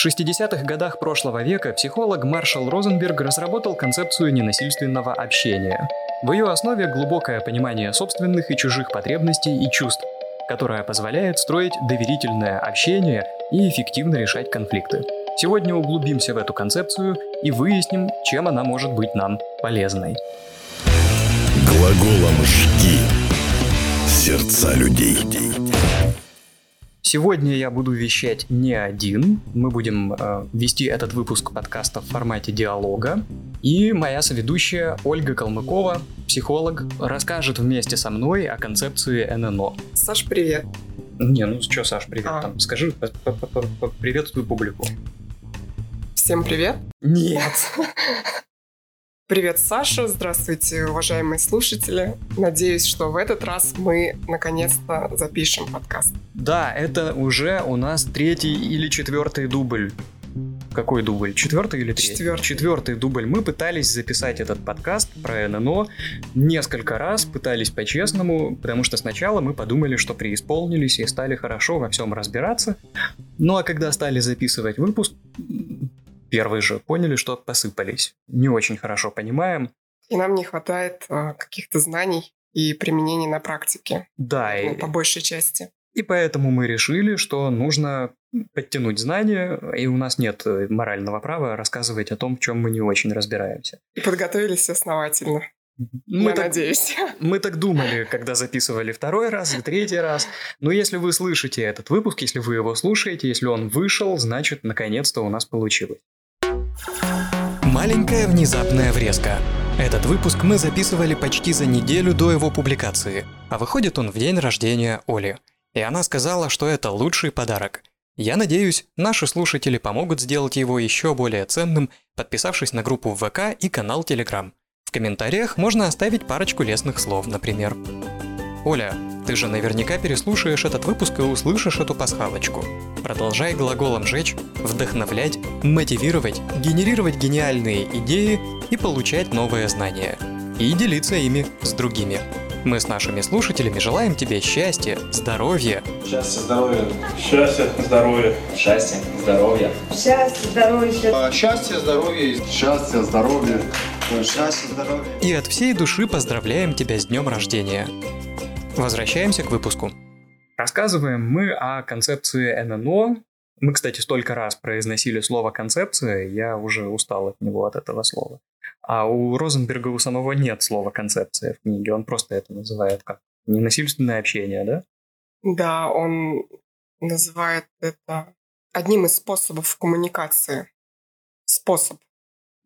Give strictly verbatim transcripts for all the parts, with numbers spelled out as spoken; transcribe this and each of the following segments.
В шестидесятых годах прошлого века психолог Маршалл Розенберг разработал концепцию ненасильственного общения. В ее основе глубокое понимание собственных и чужих потребностей и чувств, которое позволяет строить доверительное общение и эффективно решать конфликты. Сегодня углубимся в эту концепцию и выясним, чем она может быть нам полезной. Глаголом «жги» сердца людей. Сегодня я буду вещать не один, мы будем э, вести этот выпуск подкаста в формате диалога, и моя соведущая Ольга Калмыкова, психолог, расскажет вместе со мной о концепции эн эн о. Саш, привет. Не, ну что, Саш, привет, а. там, скажи, приветствую публику. Всем привет. Нет. Привет, Саша. Здравствуйте, уважаемые слушатели. Надеюсь, что в этот раз мы наконец-то запишем подкаст. Да, это уже у нас третий или четвертый дубль. Какой дубль? Четвертый или третий? Четвертый. Четвертый дубль. Мы пытались записать этот подкаст про эн эн о несколько раз, пытались по-честному, потому что сначала мы подумали, что преисполнились и стали хорошо во всем разбираться. Ну а когда стали записывать выпуск, первые же поняли, что посыпались. Не очень хорошо понимаем. И нам не хватает э, каких-то знаний и применений на практике. Да. Ну, и... по большей части. И поэтому мы решили, что нужно подтянуть знания, и у нас нет морального права рассказывать о том, в чем мы не очень разбираемся. И подготовились основательно. Мы Я так, надеюсь. Мы так думали, когда записывали второй раз и третий раз. Но если вы слышите этот выпуск, если вы его слушаете, если он вышел, значит, наконец-то у нас получилось. Маленькая внезапная врезка. Этот выпуск мы записывали почти за неделю до его публикации, а выходит он в день рождения Оли. И она сказала, что это лучший подарок. Я надеюсь, наши слушатели помогут сделать его еще более ценным, подписавшись на группу в вэ ка и канал Telegram. В комментариях можно оставить парочку лестных слов, например. Оля, ты же наверняка переслушаешь этот выпуск и услышишь эту пасхалочку. Продолжай глаголом «жечь», вдохновлять, мотивировать, генерировать гениальные идеи и получать новые знания. И делиться ими с другими. Мы с нашими слушателями желаем тебе счастья, здоровья. Счастья, здоровья. Счастья, здоровья. Счастья, здоровья. Счастья, здоровья. Счастья, здоровья. Счастья, здоровья. И от всей души поздравляем тебя с днем рождения. Возвращаемся к выпуску. Рассказываем мы о концепции эн эн о. Мы, кстати, столько раз произносили слово «концепция», я уже устал от него, от этого слова. А у Розенберга у самого нет слова «концепция» в книге, он просто это называет как ненасильственное общение, да? Да, он называет это одним из способов коммуникации. Способ.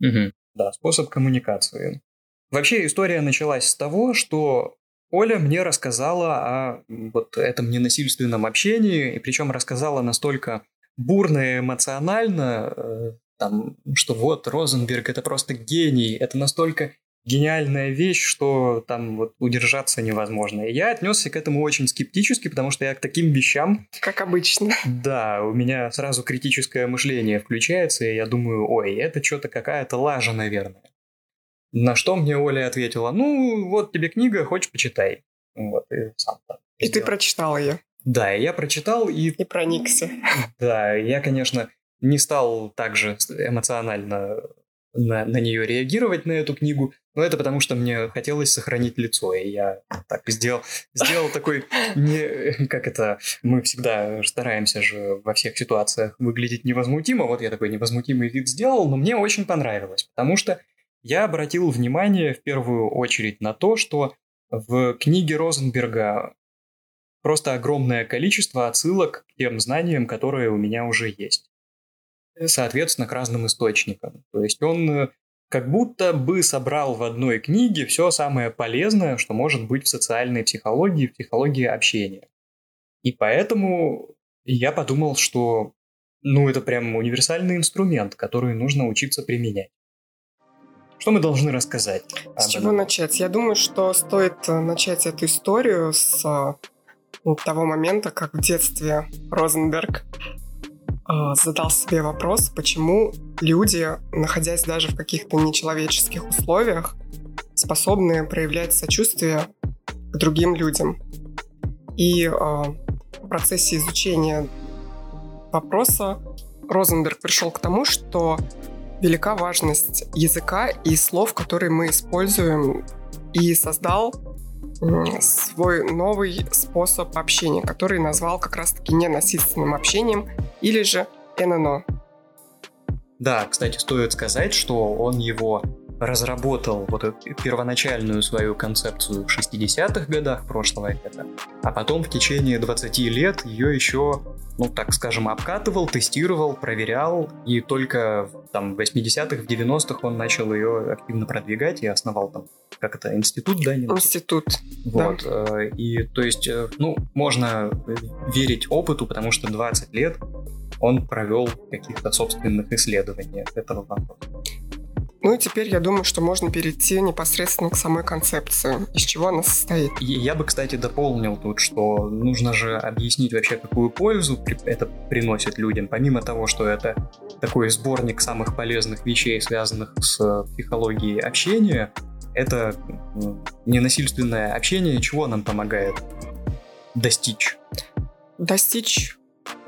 Угу. Да, способ коммуникации. Вообще история началась с того, что Оля мне рассказала о вот этом ненасильственном общении, и причем рассказала настолько бурно и эмоционально, там, что вот Розенберг — это просто гений, это настолько гениальная вещь, что там вот удержаться невозможно. И я отнесся к этому очень скептически, потому что я к таким вещам... Как обычно. Да, у меня сразу критическое мышление включается, и я думаю, ой, это что-то какая-то лажа, наверное. На что мне Оля ответила, ну, вот тебе книга, хочешь, почитай. Вот, и сам там. И сделал. Ты прочитал ее. Да, и я прочитал, и... И проникся. Да, я, конечно, не стал так же эмоционально... На, на нее реагировать, на эту книгу, но это потому, что мне хотелось сохранить лицо, и я так сделал, сделал такой, не, как это, мы всегда стараемся же во всех ситуациях выглядеть невозмутимо, вот я такой невозмутимый вид сделал, но мне очень понравилось, потому что я обратил внимание в первую очередь на то, что в книге Розенберга просто огромное количество отсылок к тем знаниям, которые у меня уже есть. Соответственно, к разным источникам. То есть он как будто бы собрал в одной книге все самое полезное, что может быть в социальной психологии, в психологии общения. И поэтому я подумал, что ну, это прям универсальный инструмент, который нужно учиться применять. Что мы должны рассказать? С чего начать? Я думаю, что стоит начать эту историю с того момента, как в детстве Розенберг задал себе вопрос, почему люди, находясь даже в каких-то нечеловеческих условиях, способны проявлять сочувствие к другим людям. И э, в процессе изучения вопроса Розенберг пришел к тому, что велика важность языка и слов, которые мы используем, и создал свой новый способ общения, который назвал как раз-таки ненасильственным общением или же эн эн о. Да, кстати, стоит сказать, что он его разработал, вот эту первоначальную свою концепцию, в шестидесятых годах прошлого века, а потом в течение двадцати лет ее еще, ну так скажем, обкатывал, тестировал, проверял, и только там в восьмидесятых, в девяностых он начал ее активно продвигать и основал там, как это, институт, да? Институт, вот. Да. И то есть, ну, можно верить опыту, потому что двадцать лет он провел каких-то собственных исследований этого вопроса. Ну и теперь, я думаю, что можно перейти непосредственно к самой концепции, из чего она состоит. Я бы, кстати, дополнил тут, что нужно же объяснить вообще, какую пользу это приносит людям, помимо того, что это такой сборник самых полезных вещей, связанных с психологией общения, это ненасильственное общение, чего нам помогает достичь? Достичь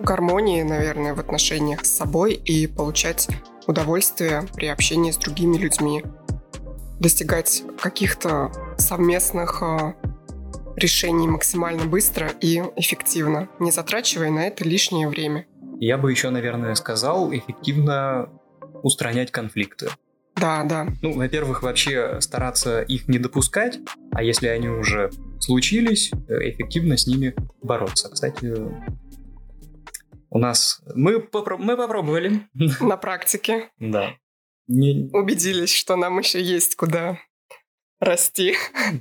гармонии, наверное, в отношениях с собой и получать удовольствие при общении с другими людьми, достигать каких-то совместных решений максимально быстро и эффективно, не затрачивая на это лишнее время. Я бы еще, наверное, сказал, эффективно устранять конфликты. Да, да. Ну, во-первых, вообще стараться их не допускать, а если они уже случились, эффективно с ними бороться. Кстати, у нас... Мы, попро... Мы попробовали. На практике. Да. Не... Убедились, что нам еще есть куда расти.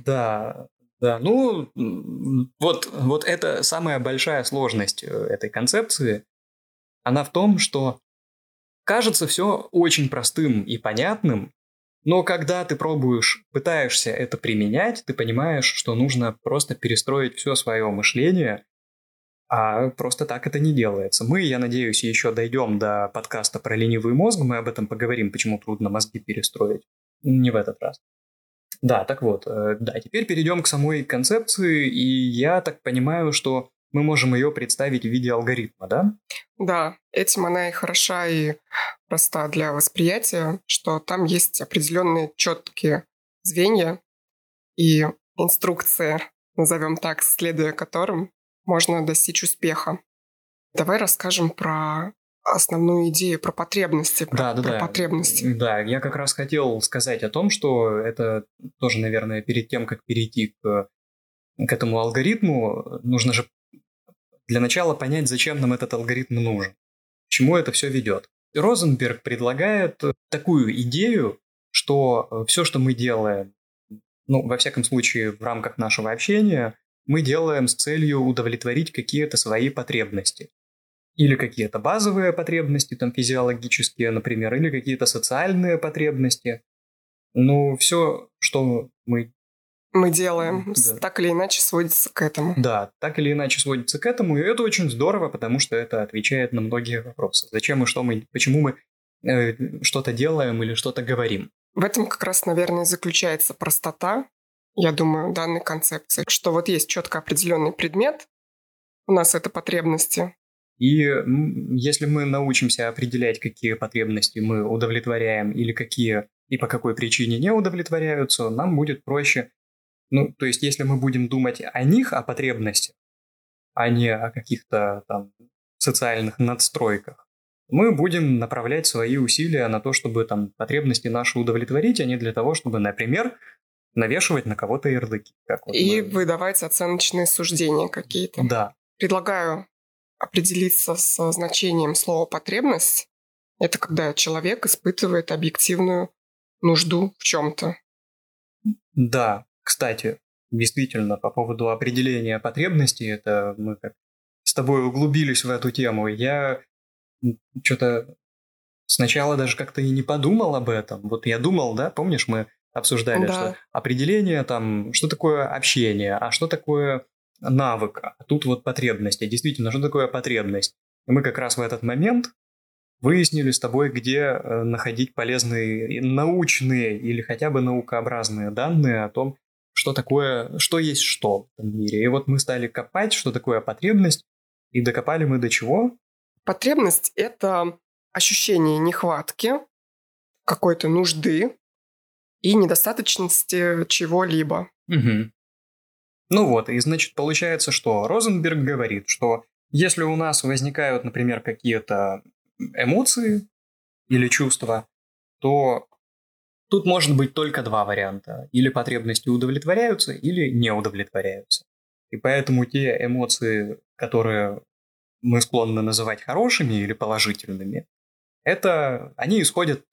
Да, да. Ну, вот, вот это самая большая сложность этой концепции. Она в том, что кажется все очень простым и понятным, но когда ты пробуешь, пытаешься это применять, ты понимаешь, что нужно просто перестроить все свое мышление. А просто так это не делается. Мы, я надеюсь, еще дойдем до подкаста про ленивый мозг, мы об этом поговорим, почему трудно мозги перестроить. Не в этот раз. Да, так вот, да, теперь перейдем к самой концепции, и я так понимаю, что мы можем ее представить в виде алгоритма, да? Да, этим она и хороша, и проста для восприятия, что там есть определенные четкие звенья и инструкции, назовем так, следуя которым можно достичь успеха. Давай расскажем про основную идею, про потребности. Про, да, да, про да. потребности. Да, я как раз хотел сказать о том, что это тоже, наверное, перед тем, как перейти к, к этому алгоритму, нужно же для начала понять, зачем нам этот алгоритм нужен, к чему это все ведет. Розенберг предлагает такую идею, что все, что мы делаем, ну, во всяком случае, в рамках нашего общения, мы делаем с целью удовлетворить какие-то свои потребности. Или какие-то базовые потребности, там физиологические, например, или какие-то социальные потребности. Ну, все, что мы... Мы делаем, да. так или иначе сводится к этому. Да, так или иначе сводится к этому, и это очень здорово, потому что это отвечает на многие вопросы. Зачем и что мы, почему мы э, что-то делаем или что-то говорим. В этом как раз, наверное, заключается простота, я думаю, данной концепции, что вот есть четко определенный предмет, у нас это потребности. И если мы научимся определять, какие потребности мы удовлетворяем или какие и по какой причине не удовлетворяются, нам будет проще. Ну, то есть, если мы будем думать о них, о потребностях, а не о каких-то там социальных надстройках, мы будем направлять свои усилия на то, чтобы там потребности наши удовлетворить, а не для того, чтобы, например, навешивать на кого-то ярлыки. Как вот и мы... выдавать оценочные суждения какие-то. Да. Предлагаю определиться со значением слова «потребность». Это когда человек испытывает объективную нужду в чем-то. Да, кстати, действительно, по поводу определения потребностей, это мы как с тобой углубились в эту тему. Я что-то сначала даже как-то и не подумал об этом. Вот я думал, да, помнишь, мы обсуждали, да. что определение там, что такое общение, а что такое навык, а тут вот потребности. Действительно, что такое потребность? И мы как раз в этот момент выяснили с тобой, где находить полезные научные или хотя бы наукообразные данные о том, что такое, что есть что в мире. И вот мы стали копать, что такое потребность, и докопали мы до чего? Потребность – это ощущение нехватки, какой-то нужды и недостаточности чего-либо. Угу. Ну вот, и значит, получается, что Розенберг говорит, что если у нас возникают, например, какие-то эмоции или чувства, то тут может быть только два варианта. Или потребности удовлетворяются, или не удовлетворяются. И поэтому те эмоции, которые мы склонны называть хорошими или положительными, это они исходят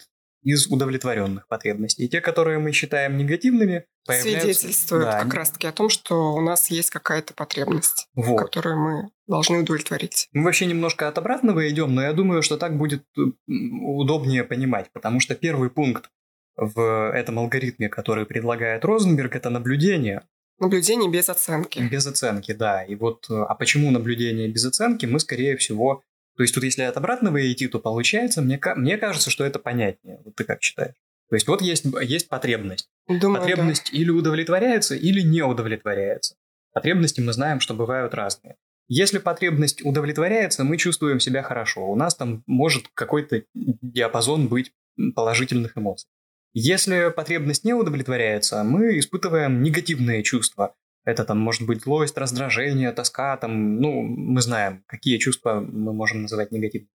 из удовлетворенных потребностей. И те, которые мы считаем негативными, появляются... Свидетельствуют да, как они... раз-таки о том, что у нас есть какая-то потребность, вот. Которую мы должны удовлетворить. Мы вообще немножко от обратного идем, но я думаю, что так будет удобнее понимать, потому что первый пункт в этом алгоритме, который предлагает Розенберг, это наблюдение. Наблюдение без оценки. Без оценки, да. И вот, а почему наблюдение без оценки, мы, скорее всего... То есть тут, если от обратного идти, то получается, мне, мне кажется, что это понятнее. Вот ты как считаешь? То есть вот есть, есть потребность. Думаю, потребность да. или удовлетворяется, или не удовлетворяется. Потребности мы знаем, что бывают разные. Если потребность удовлетворяется, мы чувствуем себя хорошо. У нас там может какой-то диапазон быть положительных эмоций. Если потребность не удовлетворяется, мы испытываем негативные чувства. Это там может быть злость, раздражение, тоска, там, ну, мы знаем, какие чувства мы можем называть негативными.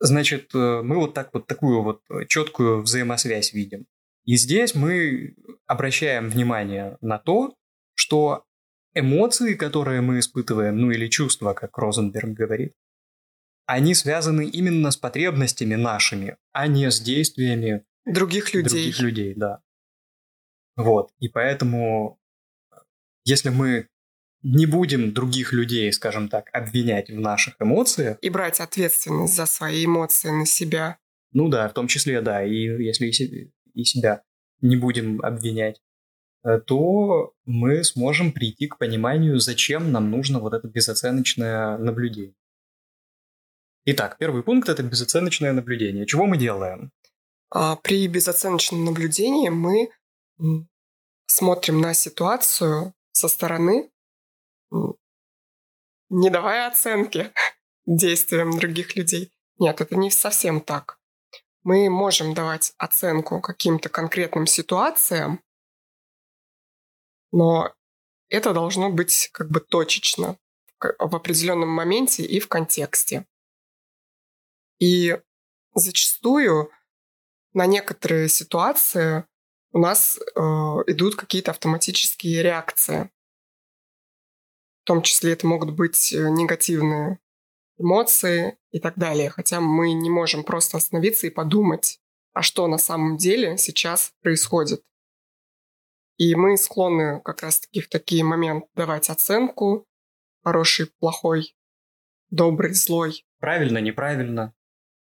Значит, мы вот так вот такую вот четкую взаимосвязь видим. И здесь мы обращаем внимание на то, что эмоции, которые мы испытываем, ну или чувства, как Розенберг говорит, они связаны именно с потребностями нашими, а не с действиями других людей. Других людей, да. Вот, и поэтому... Если мы не будем других людей, скажем так, обвинять в наших эмоциях... И брать ответственность за свои эмоции на себя. Ну да, в том числе, да. И если и себя не будем обвинять, то мы сможем прийти к пониманию, зачем нам нужно вот это безоценочное наблюдение. Итак, первый пункт – это безоценочное наблюдение. Чего мы делаем? При безоценочном наблюдении мы смотрим на ситуацию... со стороны, не давая оценки действиям других людей. Нет, это не совсем так. Мы можем давать оценку каким-то конкретным ситуациям, но это должно быть как бы точечно в определенном моменте и в контексте. И зачастую на некоторые ситуации у нас э, идут какие-то автоматические реакции. В том числе это могут быть негативные эмоции и так далее. Хотя мы не можем просто остановиться и подумать, а что на самом деле сейчас происходит. И мы склонны как раз-таки в такие моменты давать оценку. Хороший, плохой, добрый, злой. Правильно, неправильно.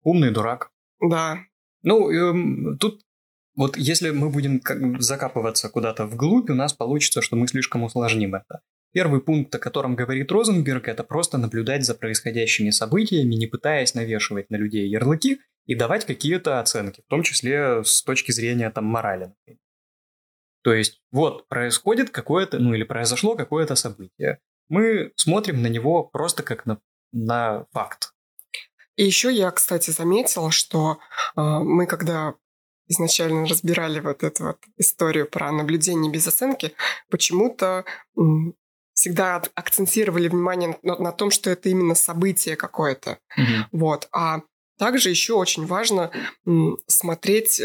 Умный, дурак. Да. Ну, э, тут... Вот если мы будем закапываться куда-то вглубь, у нас получится, что мы слишком усложним это. Первый пункт, о котором говорит Розенберг, это просто наблюдать за происходящими событиями, не пытаясь навешивать на людей ярлыки и давать какие-то оценки, в том числе с точки зрения там, морали. То есть вот происходит какое-то, ну или произошло какое-то событие. Мы смотрим на него просто как на, на факт. И еще я, кстати, заметила, что э, мы когда... изначально разбирали вот эту вот историю про наблюдение без оценки, почему-то всегда акцентировали внимание на, на том, что это именно событие какое-то. Mm-hmm. Вот. А также еще очень важно смотреть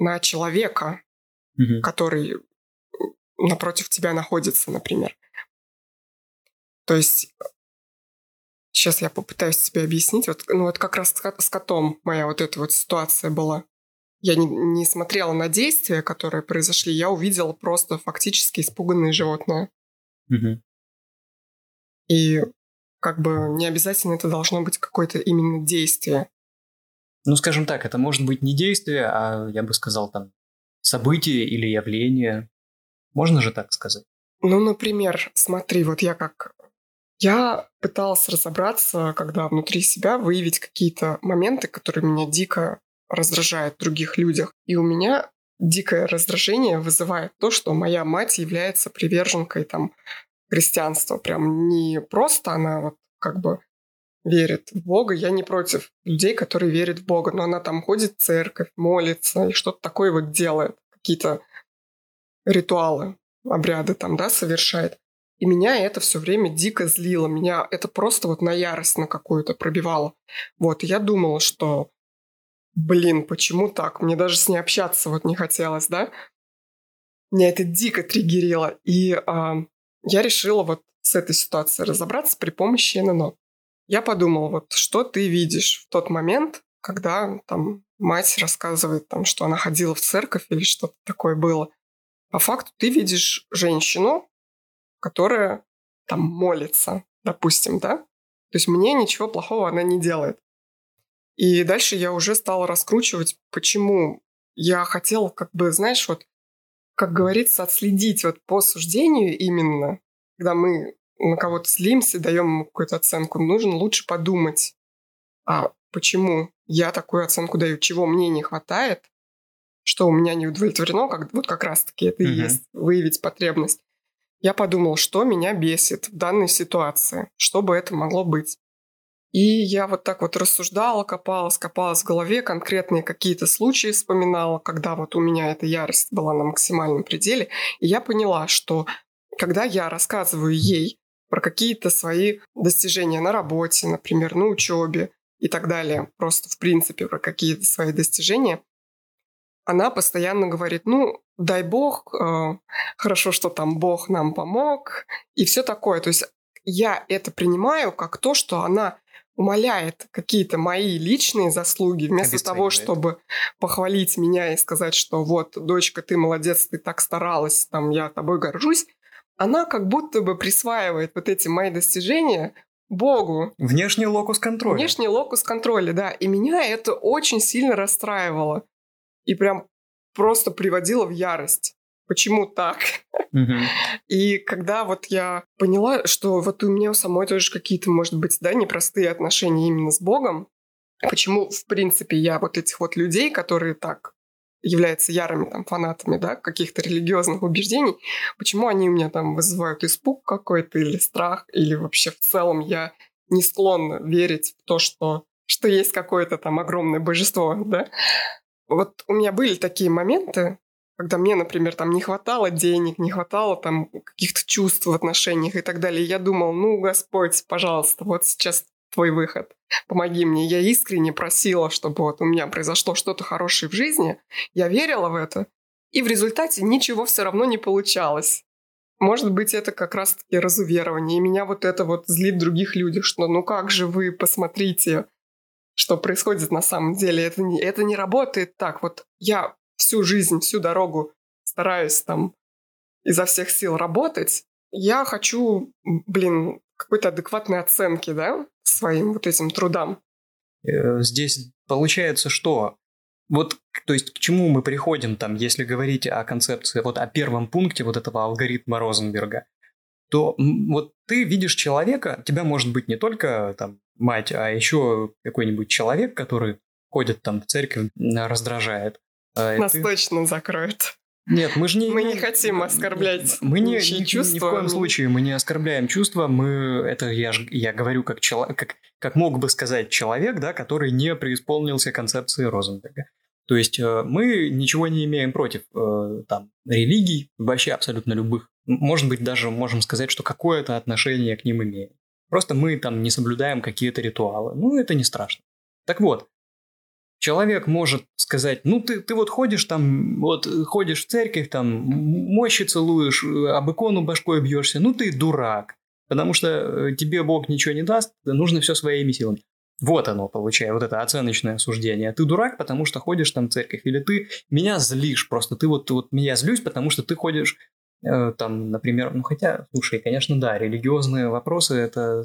на человека, mm-hmm. который напротив тебя находится, например. То есть... Сейчас я попытаюсь тебе объяснить. Вот, ну, вот как раз с котом моя вот эта вот ситуация была. Я не, не смотрела на действия, которые произошли. Я увидела просто фактически испуганное животное. Угу. И как бы не обязательно это должно быть какое-то именно действие. Ну, скажем так, это может быть не действие, а, я бы сказал, там, событие или явление. Можно же так сказать? Ну, например, смотри, вот я как... Я пыталась разобраться, когда внутри себя выявить какие-то моменты, которые меня дико... раздражает в других людях. И у меня дикое раздражение вызывает то, что моя мать является приверженкой там, христианства. Прям не просто она вот как бы верит в Бога. Я не против людей, которые верят в Бога, но она там ходит в церковь, молится и что-то такое вот делает, какие-то ритуалы, обряды там, да, совершает. И меня это все время дико злило, меня это просто вот на ярость на какую-то пробивало. Вот, и я думала, что, блин, почему так? Мне даже с ней общаться вот не хотелось, да? Меня это дико триггерило, и э, я решила вот с этой ситуацией разобраться при помощи эн эн о. Я подумала, вот что ты видишь в тот момент, когда там мать рассказывает, там, что она ходила в церковь или что-то такое было. По факту ты видишь женщину, которая там молится, допустим, да? То есть мне ничего плохого она не делает. И дальше я уже стала раскручивать, почему я хотела, как бы, знаешь, вот, как говорится, отследить вот по суждению именно, когда мы на кого-то злимся, даем ему какую-то оценку, нужно лучше подумать, а почему я такую оценку даю, чего мне не хватает, что у меня не удовлетворено, как, вот как раз-таки это и mm-hmm. есть, выявить потребность. Я подумала, что меня бесит в данной ситуации, что бы это могло быть. И я вот так вот рассуждала, копалась, копалась в голове, конкретные какие-то случаи вспоминала, когда вот у меня эта ярость была на максимальном пределе, и я поняла, что когда я рассказываю ей про какие-то свои достижения на работе, например, на учебе и так далее, просто в принципе про какие-то свои достижения, она постоянно говорит, ну, дай Бог, э, хорошо, что там Бог нам помог, и все такое. То есть я это принимаю как то, что она умаляет какие-то мои личные заслуги, вместо Обесценивает. того, чтобы похвалить меня и сказать, что вот, дочка, ты молодец, ты так старалась, там, я тобой горжусь. Она как будто бы присваивает вот эти мои достижения Богу. Внешний локус контроля. Внешний локус контроля, да. И меня это очень сильно расстраивало. И прям просто приводило в ярость. Почему так? Угу. И когда вот я поняла, что вот у меня у самой тоже какие-то, может быть, да, непростые отношения именно с Богом, почему, в принципе, я вот этих вот людей, которые так являются ярыми там, фанатами, да, каких-то религиозных убеждений, почему они у меня там вызывают испуг какой-то или страх, или вообще в целом я не склонна верить в то, что, что есть какое-то там огромное божество, да. Вот у меня были такие моменты, когда мне, например, там не хватало денег, не хватало там каких-то чувств в отношениях и так далее. Я думала, ну, Господь, пожалуйста, вот сейчас твой выход. Помоги мне. Я искренне просила, чтобы вот у меня произошло что-то хорошее в жизни. Я верила в это. И в результате ничего все равно не получалось. Может быть, это как раз-таки разуверование. И меня вот это вот злит в других людях, что ну как же вы, посмотрите, что происходит на самом деле. Это не, это не работает так. Вот я всю жизнь, всю дорогу стараюсь там изо всех сил работать. Я хочу, блин, какой-то адекватной оценки, да, своим вот этим трудам. Здесь получается, что вот, то есть, к чему мы приходим там, если говорить о концепции, вот о первом пункте вот этого алгоритма Розенберга, то вот ты видишь человека, тебя может быть не только там мать, а еще какой-нибудь человек, который ходит там в церковь, раздражает. Нас ты... точно закроют. Нет, мы же не... Мы не хотим оскорблять мы не, ни, чувства. Ни в коем случае мы не оскорбляем чувства. Мы... Это я, ж, я говорю, как, чело, как, как мог бы сказать человек, да, который не преисполнился концепции Розенберга. То есть мы ничего не имеем против там, религий, вообще абсолютно любых. Может быть, даже можем сказать, что какое-то отношение к ним имеем. Просто мы там не соблюдаем какие-то ритуалы. Ну, это не страшно. Так вот. Человек может сказать, ну, ты, ты вот ходишь там, вот ходишь в церковь, там, мощи целуешь, об икону башкой бьешься, ну, ты дурак, потому что тебе Бог ничего не даст, нужно все своими силами. Вот оно, получая, вот это оценочное суждение. Ты дурак, потому что ходишь там в церковь, или ты меня злишь просто, ты вот, вот меня злюсь, потому что ты ходишь э, там, например, ну, хотя, слушай, конечно, да, религиозные вопросы, это...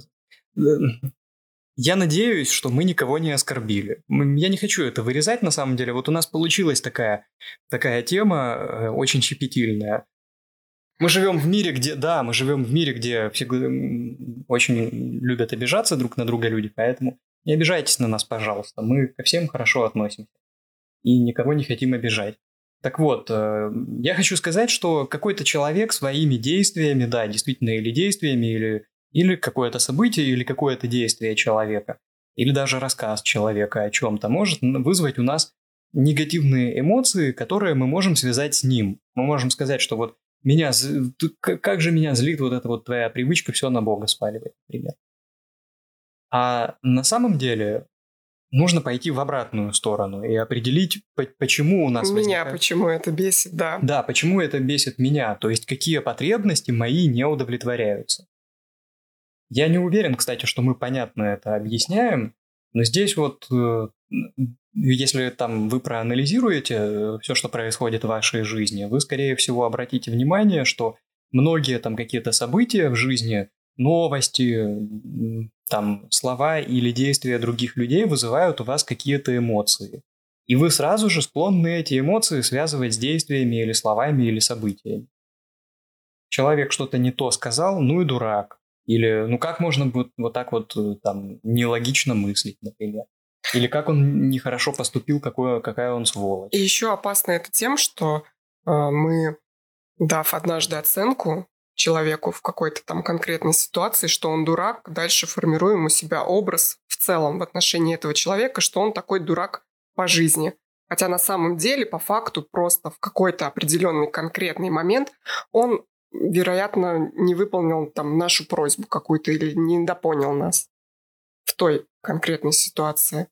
Я надеюсь, что мы никого не оскорбили. Я не хочу это вырезать, на самом деле. Вот у нас получилась такая, такая тема, очень щепетильная. Мы живем в мире, где... Да, мы живем в мире, где всегда очень любят обижаться друг на друга люди, поэтому не обижайтесь на нас, пожалуйста. Мы ко всем хорошо относимся и никого не хотим обижать. Так вот, я хочу сказать, что какой-то человек своими действиями, да, действительно, или действиями, или или какое-то событие, или какое-то действие человека, или даже рассказ человека о чем-то может вызвать у нас негативные эмоции, которые мы можем связать с ним. Мы можем сказать, что вот меня, как же меня злит вот эта вот твоя привычка все на Бога сваливать, например. А на самом деле нужно пойти в обратную сторону и определить, почему у нас... Меня, возникает... почему это бесит, да. Да, почему это бесит меня, то есть какие потребности мои не удовлетворяются. Я не уверен, кстати, что мы понятно это объясняем, но здесь вот, если там вы проанализируете все, что происходит в вашей жизни, вы, скорее всего, обратите внимание, что многие там какие-то события в жизни, новости, там слова или действия других людей вызывают у вас какие-то эмоции. И вы сразу же склонны эти эмоции связывать с действиями или словами или событиями. Человек что-то не то сказал, ну и дурак. Или, ну как можно будет вот так вот там нелогично мыслить, например. Или как он нехорошо поступил, какой, какая он сволочь. И еще опасно это тем, что э, мы, дав однажды оценку человеку в какой-то там конкретной ситуации, что он дурак, дальше формируем у себя образ в целом в отношении этого человека, что он такой дурак по жизни. Хотя на самом деле, по факту, просто в какой-то определенный конкретный момент он... вероятно, не выполнил там нашу просьбу какую-то или недопонял нас в той конкретной ситуации.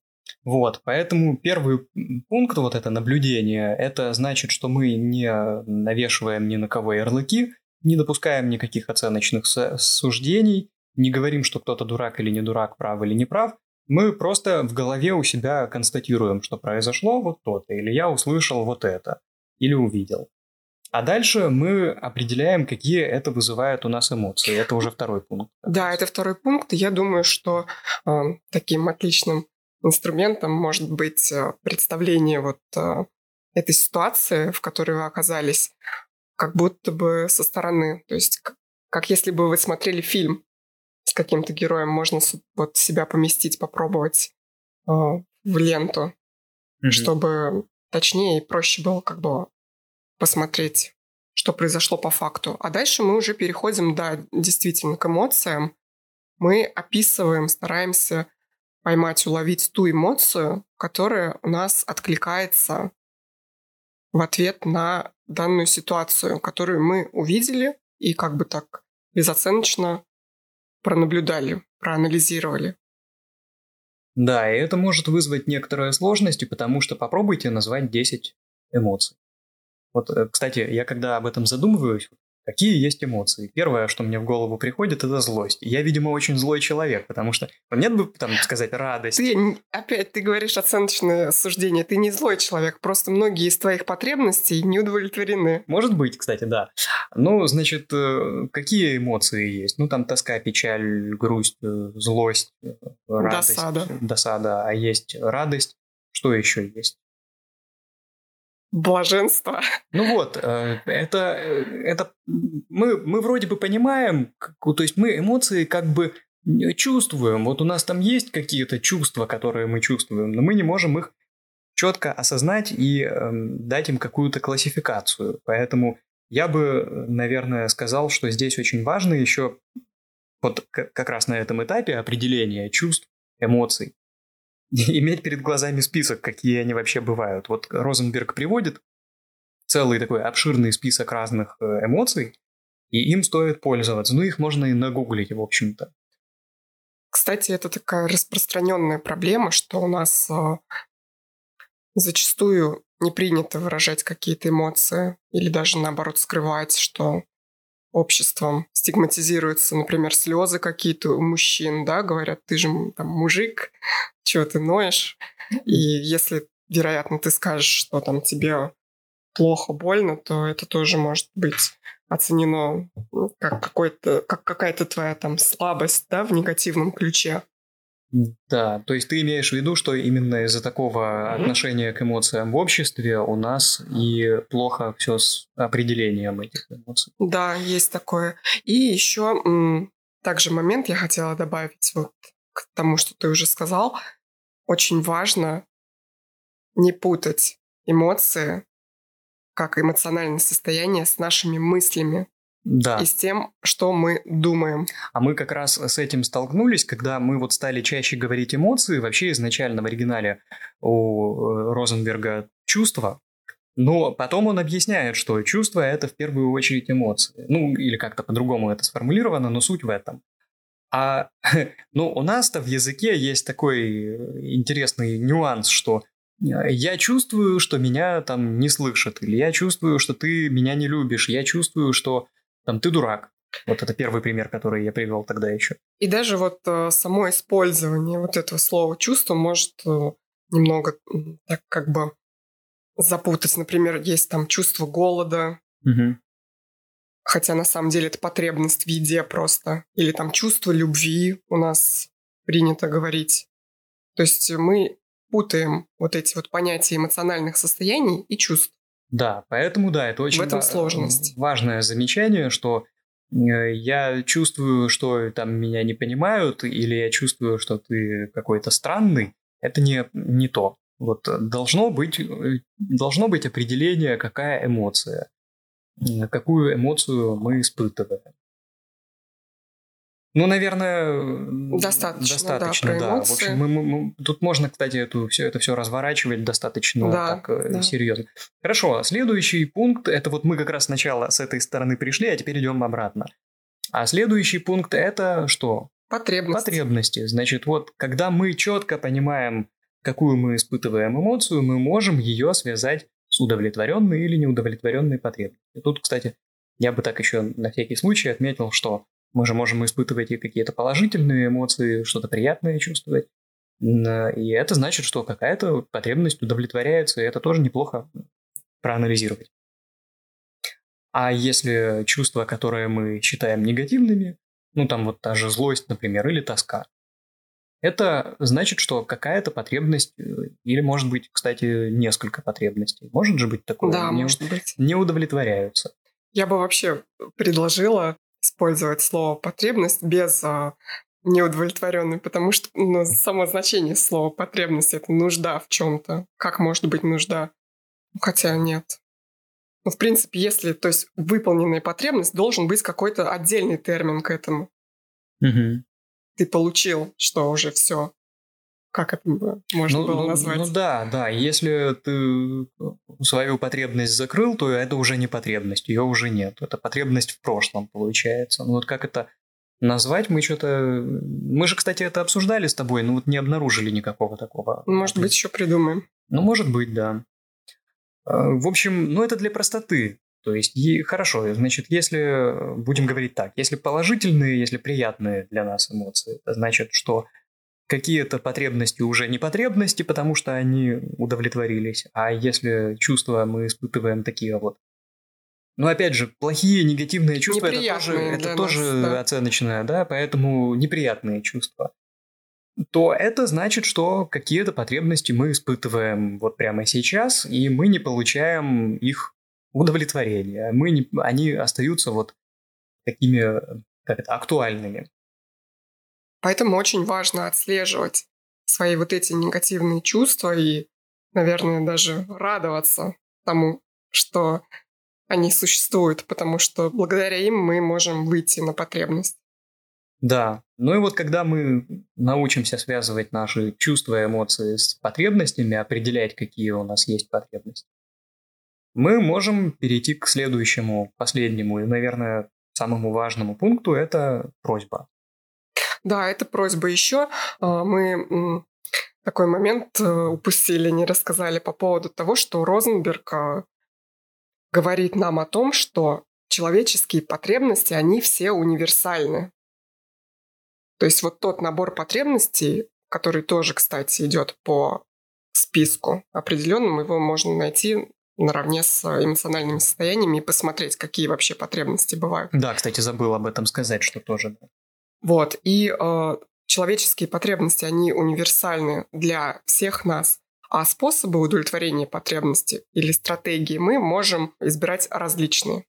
Вот, поэтому первый пункт вот это наблюдение, это значит, что мы не навешиваем ни на кого ярлыки, не допускаем никаких оценочных суждений, не говорим, что кто-то дурак или не дурак, прав или не прав. Мы просто в голове у себя констатируем, что произошло вот то-то, или я услышал вот это, или увидел. А дальше мы определяем, какие это вызывает у нас эмоции. Это уже второй пункт. Да, это второй пункт. Я думаю, что э, таким отличным инструментом может быть представление вот э, этой ситуации, в которой вы оказались, как будто бы со стороны. То есть как, как если бы вы смотрели фильм с каким-то героем, можно вот себя поместить, попробовать э, в ленту, mm-hmm. чтобы точнее и проще было как бы... посмотреть, что произошло по факту. А дальше мы уже переходим, да, действительно, к эмоциям. Мы описываем, стараемся поймать, уловить ту эмоцию, которая у нас откликается в ответ на данную ситуацию, которую мы увидели и как бы так безоценочно пронаблюдали, проанализировали. Да, и это может вызвать некоторые сложности, потому что попробуйте назвать десять эмоций. Вот, кстати, я когда об этом задумываюсь, какие есть эмоции? Первое, что мне в голову приходит, это злость. Я, видимо, очень злой человек, потому что нет бы там сказать радость. Ты, опять ты говоришь оценочное суждение. Ты не злой человек, просто многие из твоих потребностей не удовлетворены. Может быть, кстати, да. Ну, значит, какие эмоции есть? Ну, там тоска, печаль, грусть, злость, радость. Досада. Досада. А есть радость. Что еще есть? Блаженство. Ну вот, это, это мы, мы вроде бы понимаем, то есть мы эмоции как бы чувствуем. Вот у нас там есть какие-то чувства, которые мы чувствуем, но мы не можем их четко осознать и э, дать им какую-то классификацию. Поэтому я бы, наверное, сказал, что здесь очень важно еще вот как раз на этом этапе определения чувств, эмоций. Иметь перед глазами список, какие они вообще бывают. Вот Розенберг приводит целый такой обширный список разных эмоций, и им стоит пользоваться. Ну, их можно и нагуглить, в общем-то. Кстати, это такая распространенная проблема, что у нас э, зачастую не принято выражать какие-то эмоции или даже, наоборот, скрывать, что обществом стигматизируются, например, слезы какие-то у мужчин, да, говорят, ты же там мужик, чего ты ноешь? И если, вероятно, ты скажешь, что там тебе плохо, больно, то это тоже может быть оценено как, какой-то, как какая-то твоя там слабость, да, в негативном ключе. Да, то есть ты имеешь в виду, что именно из-за такого отношения к эмоциям в обществе у нас и плохо все с определением этих эмоций. Да, есть такое. И еще также момент я хотела добавить вот к тому, что ты уже сказал. Очень важно не путать эмоции как эмоциональное состояние с нашими мыслями. да. и с тем, что мы думаем. А мы как раз с этим столкнулись, когда мы вот стали чаще говорить эмоции. Вообще изначально в оригинале у Розенберга чувства. Но потом он объясняет, что чувства – это в первую очередь эмоции. Ну, или как-то по-другому это сформулировано, но суть в этом. А ну, у нас-то в языке есть такой интересный нюанс, что я чувствую, что меня там не слышат, или я чувствую, что ты меня не любишь, я чувствую, что там ты дурак. Вот это первый пример, который я привел тогда еще. И даже вот само использование вот этого слова «чувство» может немного так как бы... запутать. Например, есть там чувство голода, угу. хотя на самом деле это потребность в еде просто. Или там чувство любви у нас принято говорить. То есть мы путаем вот эти вот понятия эмоциональных состояний и чувств. Да, поэтому да, это очень в этом сложность. Важное замечание, что я чувствую, что там меня не понимают, или я чувствую, что ты какой-то странный. Это не, не то. Вот должно быть, должно быть определение, какая эмоция, какую эмоцию мы испытываем. Ну, наверное, достаточно, достаточно да, да. Про эмоции. В общем, мы, мы, мы, тут можно, кстати, эту, все, это все разворачивать достаточно да, так, да. серьезно. Хорошо, следующий пункт, это вот мы как раз сначала с этой стороны пришли, а теперь идем обратно. А следующий пункт это что? Потребности. Потребности. Значит, вот когда мы четко понимаем, какую мы испытываем эмоцию, мы можем ее связать с удовлетворенной или неудовлетворенной потребностью. Тут, кстати, я бы так еще на всякий случай отметил, что мы же можем испытывать и какие-то положительные эмоции, что-то приятное чувствовать. И это значит, что какая-то потребность удовлетворяется, и это тоже неплохо проанализировать. А если чувства, которые мы считаем негативными, ну там вот та же злость, например, или тоска, это значит, что какая-то потребность, или, может быть, кстати, несколько потребностей. Может же быть такое? Да, не, может быть. Не удовлетворяются. Я бы вообще предложила использовать слово «потребность» без а, неудовлетворенной, потому что ну, само значение слова «потребность» — это нужда в чем-то. Как может быть нужда? Хотя нет. Ну, в принципе, если, то есть, выполненная потребность, должен быть какой-то отдельный термин к этому. Угу. Ты получил, что уже все, как это можно ну, было ну, назвать? Ну да, да, если ты свою потребность закрыл, то это уже не потребность, ее уже нет. Это потребность в прошлом, получается. Ну вот как это назвать, мы что-то... Мы же, кстати, это обсуждали с тобой, но вот не обнаружили никакого такого. Может быть, еще придумаем. Ну, может быть, да. В общем, ну это для простоты. То есть, и, хорошо, значит, если, будем говорить так, если положительные, если приятные для нас эмоции, это значит, что какие-то потребности уже не потребности, потому что они удовлетворились, а если чувства мы испытываем такие вот, ну, опять же, плохие, негативные чувства, это тоже, это нас, тоже да. оценочное, да, поэтому неприятные чувства, то это значит, что какие-то потребности мы испытываем вот прямо сейчас, и мы не получаем их удовлетворение. Мы не, они остаются вот такими как это, актуальными. Поэтому очень важно отслеживать свои вот эти негативные чувства и, наверное, даже радоваться тому, что они существуют, потому что благодаря им мы можем выйти на потребность. Да. Ну и вот когда мы научимся связывать наши чувства и эмоции с потребностями, определять, какие у нас есть потребности, мы можем перейти к следующему, последнему и, наверное, самому важному пункту – это просьба. Да, это просьба еще. Мы такой момент упустили, не рассказали по поводу того, что Розенберг говорит нам о том, что человеческие потребности, они все универсальны. То есть вот тот набор потребностей, который тоже, кстати, идет по списку определенному, его можно найти наравне с эмоциональными состояниями и посмотреть, какие вообще потребности бывают. Да, кстати, забыл об этом сказать, что тоже. Да. Вот, и э, человеческие потребности, они универсальны для всех нас, а способы удовлетворения потребностей или стратегии мы можем избирать различные.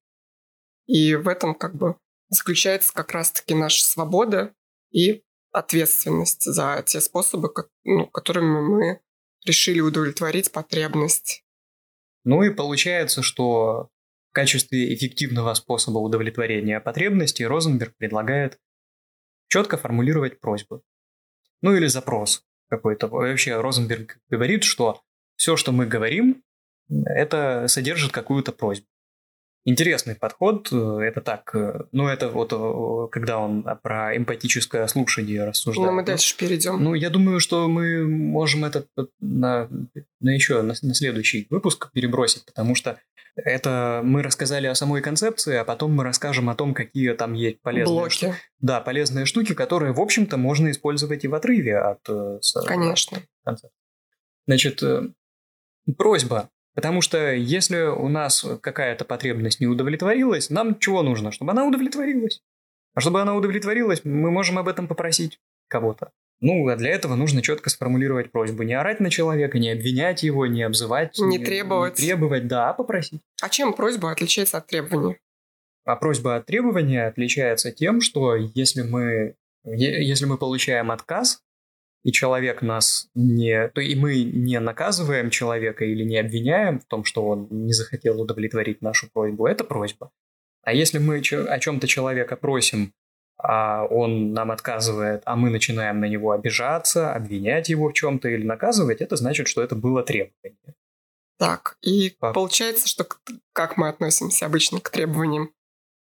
И в этом как бы заключается как раз-таки наша свобода и ответственность за те способы, как, ну, которыми мы решили удовлетворить потребность. Ну и получается, что качестве эффективного способа удовлетворения потребностей Розенберг предлагает четко формулировать просьбу. Ну или запрос какой-то. Вообще Розенберг говорит, что все, что мы говорим, это содержит какую-то просьбу. Интересный подход, это так, ну это вот когда он про эмпатическое слушание рассуждает. Ну мы дальше перейдем. Ну я думаю, что мы можем это на, на еще на, на следующий выпуск перебросить, потому что это мы рассказали о самой концепции, а потом мы расскажем о том, какие там есть полезные блоки. Штуки. Да, полезные штуки, которые, в общем-то, можно использовать и в отрыве от концепции. Значит, просьба. Потому что если у нас какая-то потребность не удовлетворилась, нам чего нужно? Чтобы она удовлетворилась. А чтобы она удовлетворилась, мы можем об этом попросить кого-то. Ну, а для этого нужно четко сформулировать просьбу. Не орать на человека, не обвинять его, не обзывать. Не, не требовать. Не требовать, да, а попросить. А чем просьба отличается от требования? А просьба от требования отличается тем, что если мы, если мы получаем отказ, и человек нас не... то и мы не наказываем человека или не обвиняем в том, что он не захотел удовлетворить нашу просьбу, это просьба. А если мы о чем-то человека просим, а он нам отказывает, а мы начинаем на него обижаться, обвинять его в чем-то или наказывать, это значит, что это было требование. Так, и Пап. получается, что как мы относимся обычно к требованиям?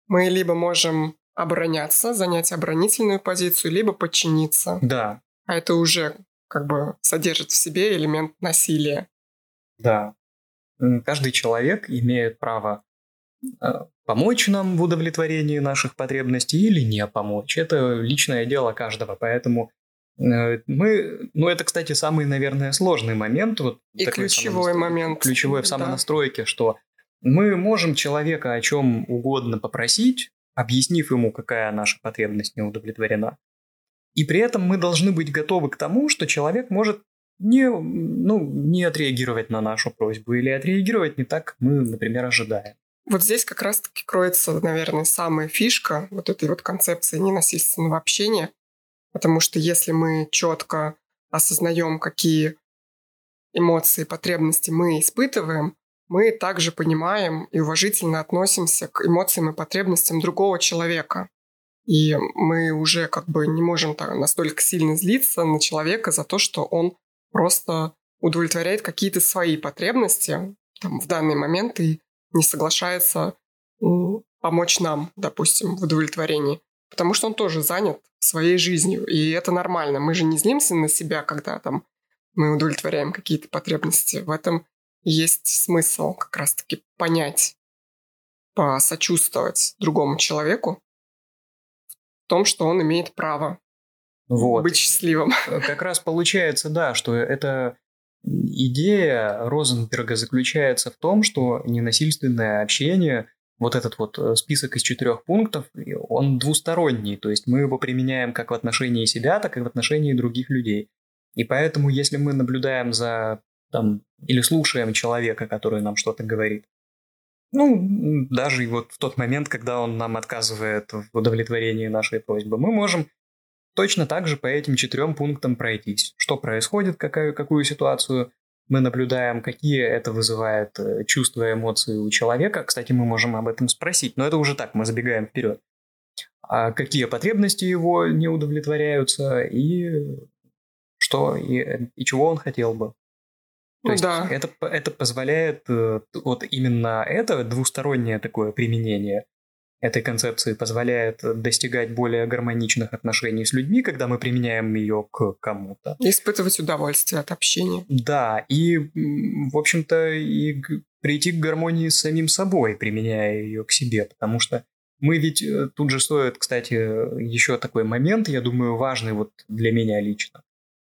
Мы либо можем обороняться, занять оборонительную позицию, либо подчиниться. Да. А это уже как бы содержит в себе элемент насилия. Да. Каждый человек имеет право помочь нам в удовлетворении наших потребностей или не помочь. Это личное дело каждого, поэтому мы... Ну, это, кстати, самый, наверное, сложный момент. Вот и ключевой момент. Ключевой в самонастройке, да. Что мы можем человека о чем угодно попросить, объяснив ему, какая наша потребность не удовлетворена. И при этом мы должны быть готовы к тому, что человек может не, ну, не отреагировать на нашу просьбу или отреагировать не так, как мы, например, ожидаем. Вот здесь как раз-таки кроется, наверное, самая фишка вот этой вот концепции ненасильственного общения, потому что если мы четко осознаем, какие эмоции и потребности мы испытываем, мы также понимаем и уважительно относимся к эмоциям и потребностям другого человека. И мы уже как бы не можем так настолько сильно злиться на человека за то, что он просто удовлетворяет какие-то свои потребности там, в данный момент и не соглашается ну, помочь нам, допустим, в удовлетворении. Потому что он тоже занят своей жизнью, и это нормально. Мы же не злимся на себя, когда там, мы удовлетворяем какие-то потребности. В этом есть смысл как раз-таки понять, посочувствовать другому человеку. В том, что он имеет право вот. быть счастливым. Как раз получается, да, что эта идея Розенберга заключается в том, что ненасильственное общение, вот этот вот список из четырех пунктов, он двусторонний, то есть мы его применяем как в отношении себя, так и в отношении других людей. И поэтому, если мы наблюдаем за, там, или слушаем человека, который нам что-то говорит, ну, даже и вот в тот момент, когда он нам отказывает в удовлетворении нашей просьбы, мы можем точно так же по этим четырем пунктам пройтись. Что происходит, какую, какую ситуацию мы наблюдаем, какие это вызывает чувства, эмоции у человека. Кстати, мы можем об этом спросить, но это уже так, мы забегаем вперед. А какие потребности его не удовлетворяются и что и, и чего он хотел бы. То ну, есть да. это, это позволяет, вот именно это двустороннее такое применение этой концепции позволяет достигать более гармоничных отношений с людьми, когда мы применяем ее к кому-то. Испытывать удовольствие от общения. Да, и, в общем-то, и прийти к гармонии с самим собой, применяя ее к себе, потому что мы ведь тут же стоит, кстати, еще такой момент, я думаю, важный вот для меня лично,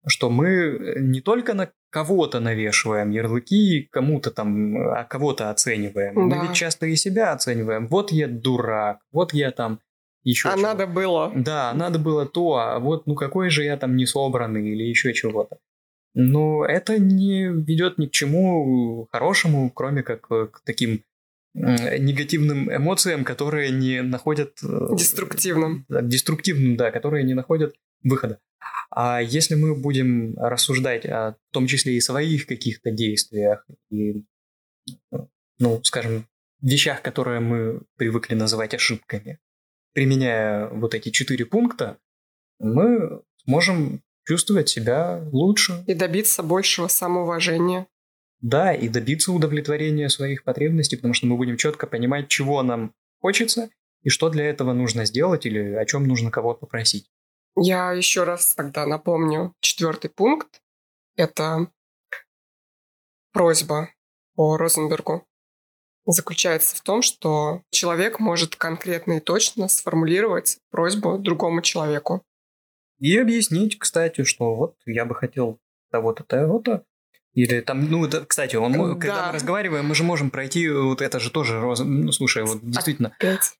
что мы не только на кого-то навешиваем ярлыки, кому-то там, а кого-то оцениваем. Да. Мы ведь часто и себя оцениваем. Вот я дурак, вот я там еще А чего. Надо было. Да, надо было то, а вот ну какой же я там несобранный или еще чего-то. Но это не ведет ни к чему хорошему, кроме как к таким негативным эмоциям, которые не находят... Деструктивным. Деструктивным, да, которые не находят выхода. А если мы будем рассуждать о в том числе и своих каких-то действиях, и, ну, скажем, вещах, которые мы привыкли называть ошибками, применяя вот эти четыре пункта, мы сможем чувствовать себя лучше. И добиться большего самоуважения. Да, и добиться удовлетворения своих потребностей, потому что мы будем четко понимать, чего нам хочется и что для этого нужно сделать или о чем нужно кого-то попросить. Я еще раз тогда напомню, четвертый пункт – это просьба по Розенбергу. Заключается в том, что человек может конкретно и точно сформулировать просьбу другому человеку. И объяснить, кстати, что вот я бы хотел того-то, того-то. Или там, ну, это, кстати, он, да. Когда мы разговариваем, мы же можем пройти, вот это же тоже, ну, слушай, вот действительно, Опять.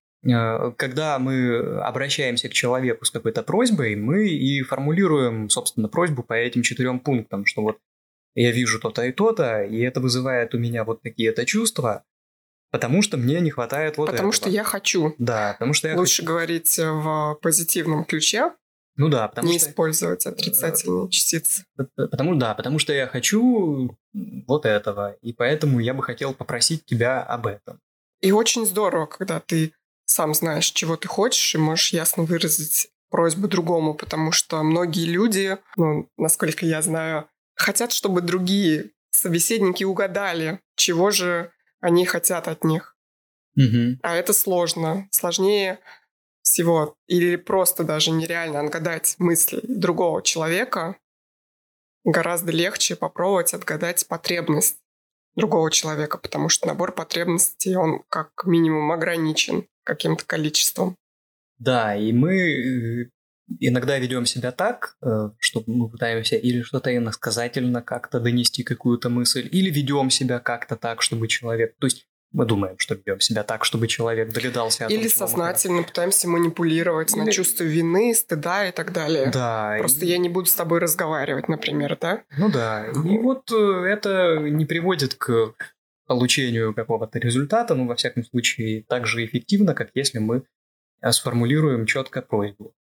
Когда мы обращаемся к человеку с какой-то просьбой, мы и формулируем, собственно, просьбу по этим четырем пунктам, что вот я вижу то-то и то-то, и это вызывает у меня вот такие-то чувства, потому что мне не хватает вот потому этого. Потому что я хочу. Да, потому что я Лучше хочу. Лучше говорить в позитивном ключе. Ну да, потому не что... Не использовать отрицательные частицы. Потому, да, потому что я хочу вот этого, и поэтому я бы хотел попросить тебя об этом. И очень здорово, когда ты сам знаешь, чего ты хочешь, и можешь ясно выразить просьбу другому, потому что многие люди, ну, насколько я знаю, хотят, чтобы другие собеседники угадали, чего же они хотят от них. Угу. А это сложно. Сложнее... всего, или просто даже нереально отгадать мысли другого человека, гораздо легче попробовать отгадать потребность другого человека, потому что набор потребностей, он как минимум ограничен каким-то количеством. Да, и мы иногда ведем себя так, что мы пытаемся или что-то иносказательно как-то донести какую-то мысль, или ведем себя как-то так, чтобы человек... То есть мы думаем, что ведем себя так, чтобы человек догадался о том, Или сознательно мы... пытаемся манипулировать Или... на чувство вины, стыда и так далее. Да. Просто и... я не буду с тобой разговаривать, например, да? Ну да. И вот это не приводит к получению какого-то результата, ну, во всяком случае, так же эффективно, как если мы сформулируем четко просьбу.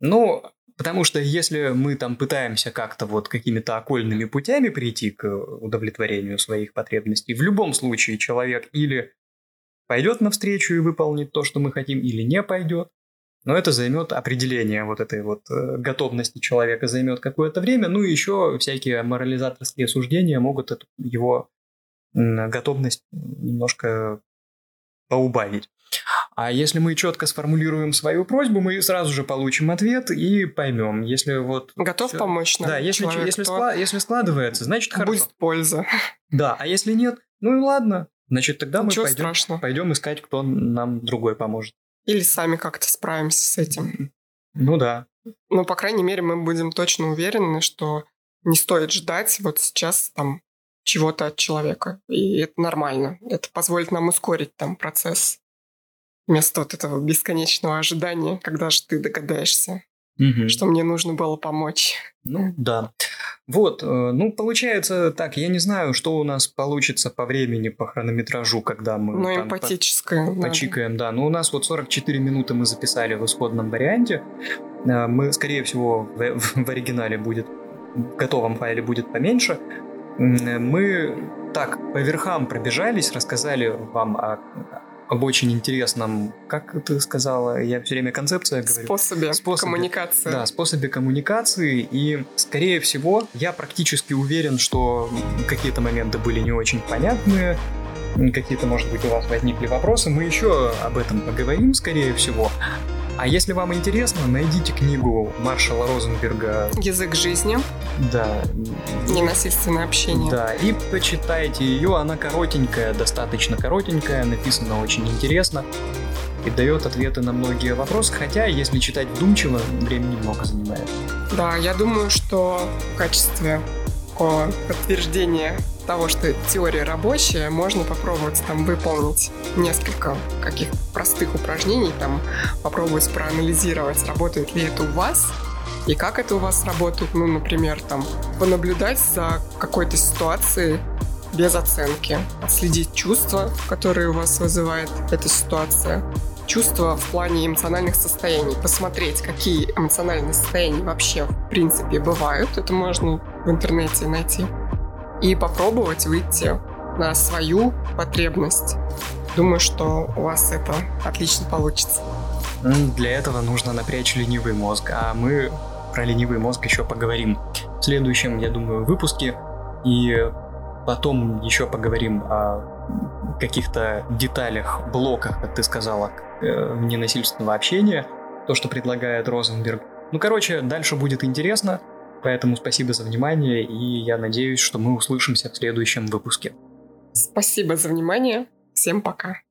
Ну, потому что если мы там пытаемся как-то вот какими-то окольными путями прийти к удовлетворению своих потребностей, в любом случае человек или пойдет навстречу и выполнит то, что мы хотим, или не пойдет, но это займет определение вот этой вот готовности человека, займет какое-то время, ну и еще всякие морализаторские суждения могут эту, его готовность немножко поубавить. А если мы четко сформулируем свою просьбу, мы сразу же получим ответ и поймем, если вот... Готов все... помочь нам? Да, если, человек, если, кто... склад... если складывается, значит хорошо. Будет польза. Да, а если нет, ну и ладно. Значит, тогда Ничего мы пойдем, пойдем искать, кто нам другой поможет. Или сами как-то справимся с этим. Ну да. Ну, по крайней мере, мы будем точно уверены, что не стоит ждать вот сейчас там чего-то от человека. И это нормально. Это позволит нам ускорить там процесс. Вместо вот этого бесконечного ожидания, когда же ты догадаешься, угу. что мне нужно было помочь. Ну да. Вот, ну получается так, я не знаю, что у нас получится по времени, по хронометражу, когда мы... Ну эмпатическое. По- почикаем, да. Но у нас вот сорок четыре минуты мы записали в исходном варианте. Мы, скорее всего, в, в оригинале будет, в готовом файле будет поменьше. Мы так по верхам пробежались, рассказали вам о... об очень интересном, как ты сказала, я все время концепция говорю. Способе, способе коммуникации. Да, способе коммуникации. И, скорее всего, я практически уверен, что какие-то моменты были не очень понятные, какие-то, может быть, у вас возникли вопросы. Мы еще об этом поговорим, скорее всего. А если вам интересно, найдите книгу Маршалла Розенберга «Язык жизни». Да. «Ненасильственное общение». Да, и почитайте ее. Она коротенькая, достаточно коротенькая, написана очень интересно и дает ответы на многие вопросы. Хотя, если читать вдумчиво, времени много занимает. Да, я думаю, что в качестве такого подтверждения того, что теория рабочая, можно попробовать там выполнить несколько каких-то простых упражнений, там попробовать проанализировать, работает ли это у вас и как это у вас работает, ну, например, там понаблюдать за какой-то ситуацией без оценки, отследить чувства, которые у вас вызывает эта ситуация, чувства в плане эмоциональных состояний, посмотреть, какие эмоциональные состояния вообще в принципе бывают, это можно в интернете найти, и попробовать выйти на свою потребность. Думаю, что у вас это отлично получится. Для этого нужно напрячь ленивый мозг, а мы про ленивый мозг еще поговорим в следующем, я думаю, выпуске, и потом еще поговорим о каких-то деталях, блоках, как ты сказала, ненасильственного общения, то, что предлагает Розенберг. Ну, короче, дальше будет интересно, поэтому спасибо за внимание, и я надеюсь, что мы услышимся в следующем выпуске. Спасибо за внимание, всем пока.